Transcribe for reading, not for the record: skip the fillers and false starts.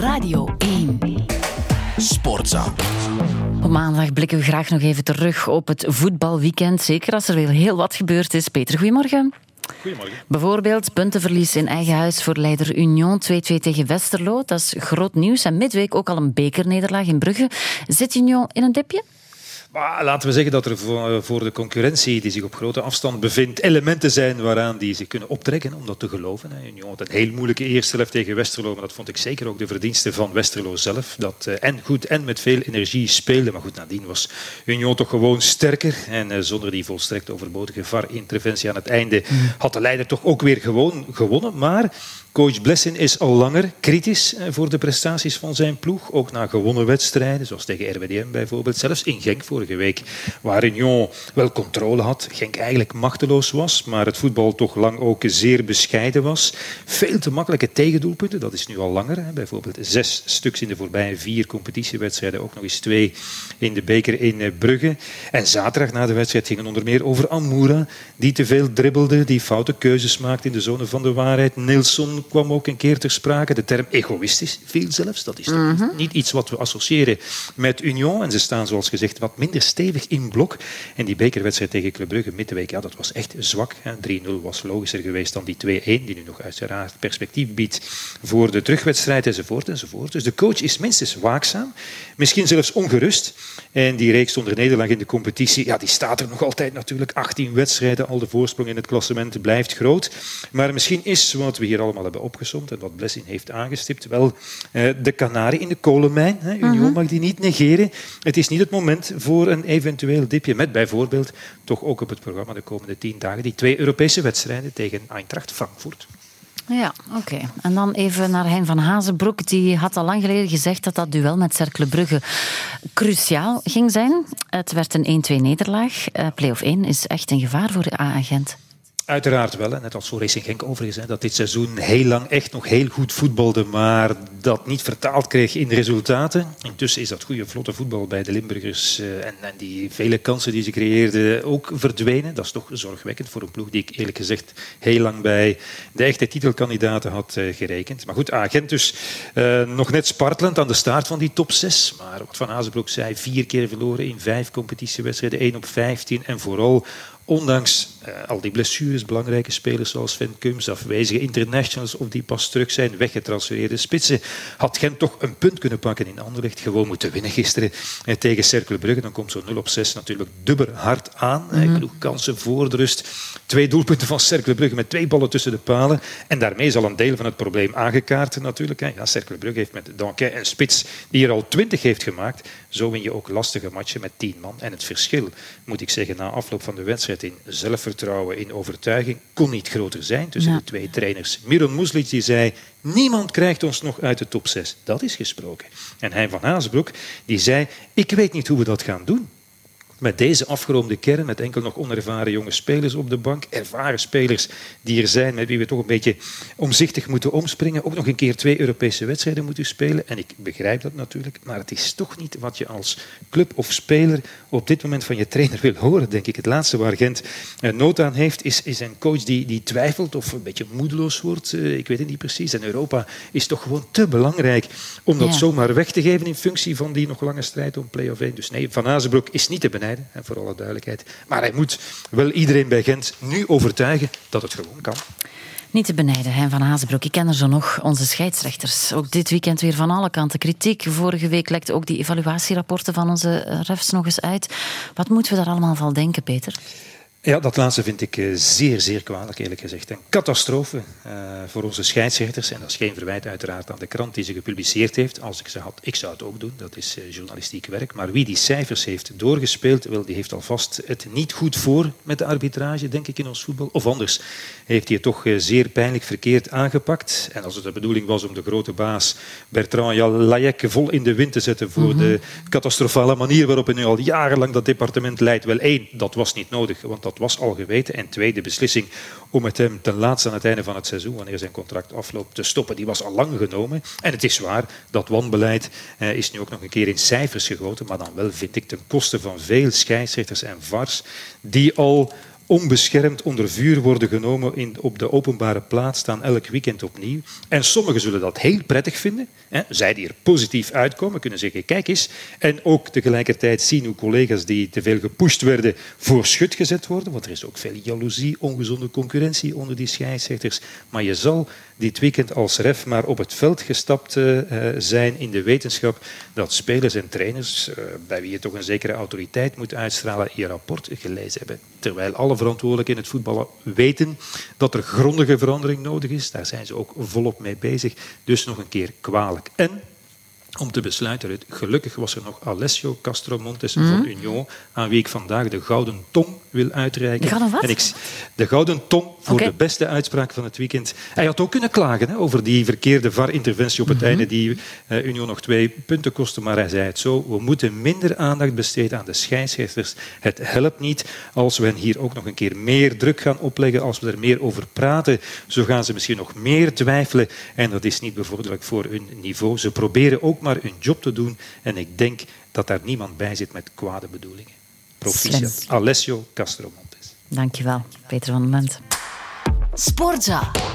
Radio 1. Sportza. Op maandag blikken we graag nog even terug op het voetbalweekend. Zeker als er weer heel wat gebeurd is. Peter, goedemorgen. Goedemorgen. Bijvoorbeeld puntenverlies in eigen huis voor leider Union, 2-2 tegen Westerlo. Dat is groot nieuws. En midweek ook al een bekernederlaag in Brugge. Zit Union in een dipje? Maar laten we zeggen dat er voor de concurrentie die zich op grote afstand bevindt elementen zijn waaraan die zich kunnen optrekken om dat te geloven. Union had een heel moeilijke eerste helft tegen Westerlo, maar dat vond ik zeker ook de verdienste van Westerlo zelf. Dat en goed en met veel energie speelde, maar goed, nadien was Union toch gewoon sterker. En zonder die volstrekt overbodige VAR-interventie aan het einde had de leider toch ook weer gewoon gewonnen. Maar coach Blessin is al langer kritisch voor de prestaties van zijn ploeg. Ook na gewonnen wedstrijden, zoals tegen RWDM bijvoorbeeld, zelfs in Genk vorige week, waar Union wel controle had. Genk eigenlijk machteloos was, maar het voetbal toch lang ook zeer bescheiden was. Veel te makkelijke tegendoelpunten, dat is nu al langer. Bijvoorbeeld 6 stuks in de voorbije 4 competitiewedstrijden, ook nog eens 2 in de beker in Brugge. En zaterdag na de wedstrijd ging het onder meer over Amoura, die te veel dribbelde, die foute keuzes maakte in de zone van de waarheid. Nilsson kwam ook een keer ter sprake. De term egoïstisch viel zelfs. Dat is niet iets wat we associëren met Union. En ze staan, zoals gezegd, wat minder stevig in blok. En die bekerwedstrijd tegen Club Brugge middenweek, ja, dat was echt zwak. 3-0 was logischer geweest dan die 2-1, die nu nog uiteraard perspectief biedt voor de terugwedstrijd enzovoort, enzovoort. Dus de coach is minstens waakzaam, misschien zelfs ongerust. En die reeks onder nederlaag in de competitie, ja, die staat er nog altijd natuurlijk. 18 wedstrijden, al de voorsprong in het klassement blijft groot. Maar misschien is wat we hier allemaal hebben opgesomd en wat Blessin heeft aangestipt, wel de kanarie in de kolenmijn. Union mag die niet negeren. Het is niet het moment voor een eventueel dipje, met bijvoorbeeld toch ook op het programma de komende 10 dagen die 2 Europese wedstrijden tegen Eintracht-Frankfurt. Ja, oké. En dan even naar Hein Vanhaezebrouck. Die had al lang geleden gezegd dat dat duel met Cercle Brugge cruciaal ging zijn. Het werd een 1-2 nederlaag. Play-off 1 is echt een gevaar voor de A-agent. Uiteraard wel, net als voor Racing Genk overigens, dat dit seizoen heel lang echt nog heel goed voetbalde, maar dat niet vertaald kreeg in resultaten. Intussen is dat goede, vlotte voetbal bij de Limburgers en die vele kansen die ze creëerden ook verdwenen. Dat is toch zorgwekkend voor een ploeg die ik eerlijk gezegd heel lang bij de echte titelkandidaten had gerekend. Maar goed, Gent dus nog net spartelend aan de staart van die top 6. Maar wat Vanhaezebrouck zei, 4 keer verloren in 5 competitiewedstrijden, 1 op 15 en vooral ondanks al die blessures, belangrijke spelers zoals Sven Kums, afwezige internationals of die pas terug zijn, weggetransfereerde spitsen, had Gent toch een punt kunnen pakken in Anderlecht. Gewoon moeten winnen gisteren tegen Cercle Brugge. Dan komt zo'n 0-6 natuurlijk dubber hard aan. Genoeg kansen voor de rust. 2 doelpunten van Cercle Brugge met 2 ballen tussen de palen. En daarmee is al een deel van het probleem aangekaart natuurlijk. Ja, Cercle Brugge heeft met Don een spits die er al 20 heeft gemaakt. Zo win je ook lastige matchen met 10 man. En het verschil, moet ik zeggen, na afloop van de wedstrijd in zelfvertrouwen, in overtuiging, kon niet groter zijn tussen de 2 trainers. Miron Muslić die zei, niemand krijgt ons nog uit de top 6. Dat is gesproken. En Hein Vanhaezebrouck die zei, ik weet niet hoe we dat gaan doen. Met deze afgeroomde kern, met enkel nog onervaren jonge spelers op de bank, ervaren spelers die er zijn, met wie we toch een beetje omzichtig moeten omspringen, ook nog een keer 2 Europese wedstrijden moeten spelen. En ik begrijp dat natuurlijk, maar het is toch niet wat je als club of speler op dit moment van je trainer wil horen, denk ik. Het laatste waar Gent nood aan heeft, is een coach die twijfelt of een beetje moedeloos wordt. Ik weet het niet precies. En Europa is toch gewoon te belangrijk om dat zomaar weg te geven in functie van die nog lange strijd om play-off 1. Dus nee, Vanhaezebrouck is niet te benijden. En voor alle duidelijkheid. Maar hij moet wel iedereen bij Gent nu overtuigen dat het gewoon kan. Niet te benijden, Hein Vanhaezebrouck. Ik ken er zo nog, onze scheidsrechters. Ook dit weekend weer van alle kanten kritiek. Vorige week lekten ook die evaluatierapporten van onze refs nog eens uit. Wat moeten we daar allemaal van denken, Peter? Ja, dat laatste vind ik zeer, zeer kwalijk, eerlijk gezegd. Een catastrofe voor onze scheidsrechters. En dat is geen verwijt uiteraard aan de krant die ze gepubliceerd heeft. Als ik ze had, ik zou het ook doen. Dat is journalistiek werk. Maar wie die cijfers heeft doorgespeeld, wel, die heeft alvast het niet goed voor met de arbitrage, denk ik, in ons voetbal. Of anders heeft hij het toch zeer pijnlijk verkeerd aangepakt. En als het de bedoeling was om de grote baas Bertrand Jalayek vol in de wind te zetten voor de catastrofale manier waarop hij nu al jarenlang dat departement leidt, wel 1, dat was niet nodig, want dat was al geweten. En 2, de beslissing om met hem ten laatste aan het einde van het seizoen, wanneer zijn contract afloopt, te stoppen, die was al lang genomen. En het is waar, dat wanbeleid is nu ook nog een keer in cijfers gegoten, maar dan wel, vind ik, ten koste van veel scheidsrechters en VARs die al onbeschermd onder vuur worden genomen op de openbare plaats staan elk weekend opnieuw. En sommigen zullen dat heel prettig vinden. Hè? Zij die er positief uitkomen kunnen zeggen, kijk eens. En ook tegelijkertijd zien hoe collega's die te veel gepusht werden voor schut gezet worden. Want er is ook veel jaloezie, ongezonde concurrentie onder die scheidsrechters. Maar je zal dit weekend als ref maar op het veld gestapt zijn in de wetenschap dat spelers en trainers, bij wie je toch een zekere autoriteit moet uitstralen, je rapport gelezen hebben. Terwijl alle verantwoordelijken in het voetballen weten dat er grondige verandering nodig is. Daar zijn ze ook volop mee bezig. Dus nog een keer kwalijk. En om te besluiten, gelukkig was er nog Alessio Castro-Montes van Union, aan wie ik vandaag de gouden tong wil uitreiken. De gouden tong voor de beste uitspraak van het weekend. Hij had ook kunnen klagen over die verkeerde VAR-interventie op het einde die Union nog 2 punten kostte, maar hij zei het zo. We moeten minder aandacht besteden aan de scheidsrechters. Het helpt niet als we hen hier ook nog een keer meer druk gaan opleggen. Als we er meer over praten, zo gaan ze misschien nog meer twijfelen. En dat is niet bevorderlijk voor hun niveau. Ze proberen ook maar hun job te doen. En ik denk dat daar niemand bij zit met kwade bedoelingen. Proficiat. Alessio Castro-Montes. Dankjewel, Peter Vandenbempt. Sportza.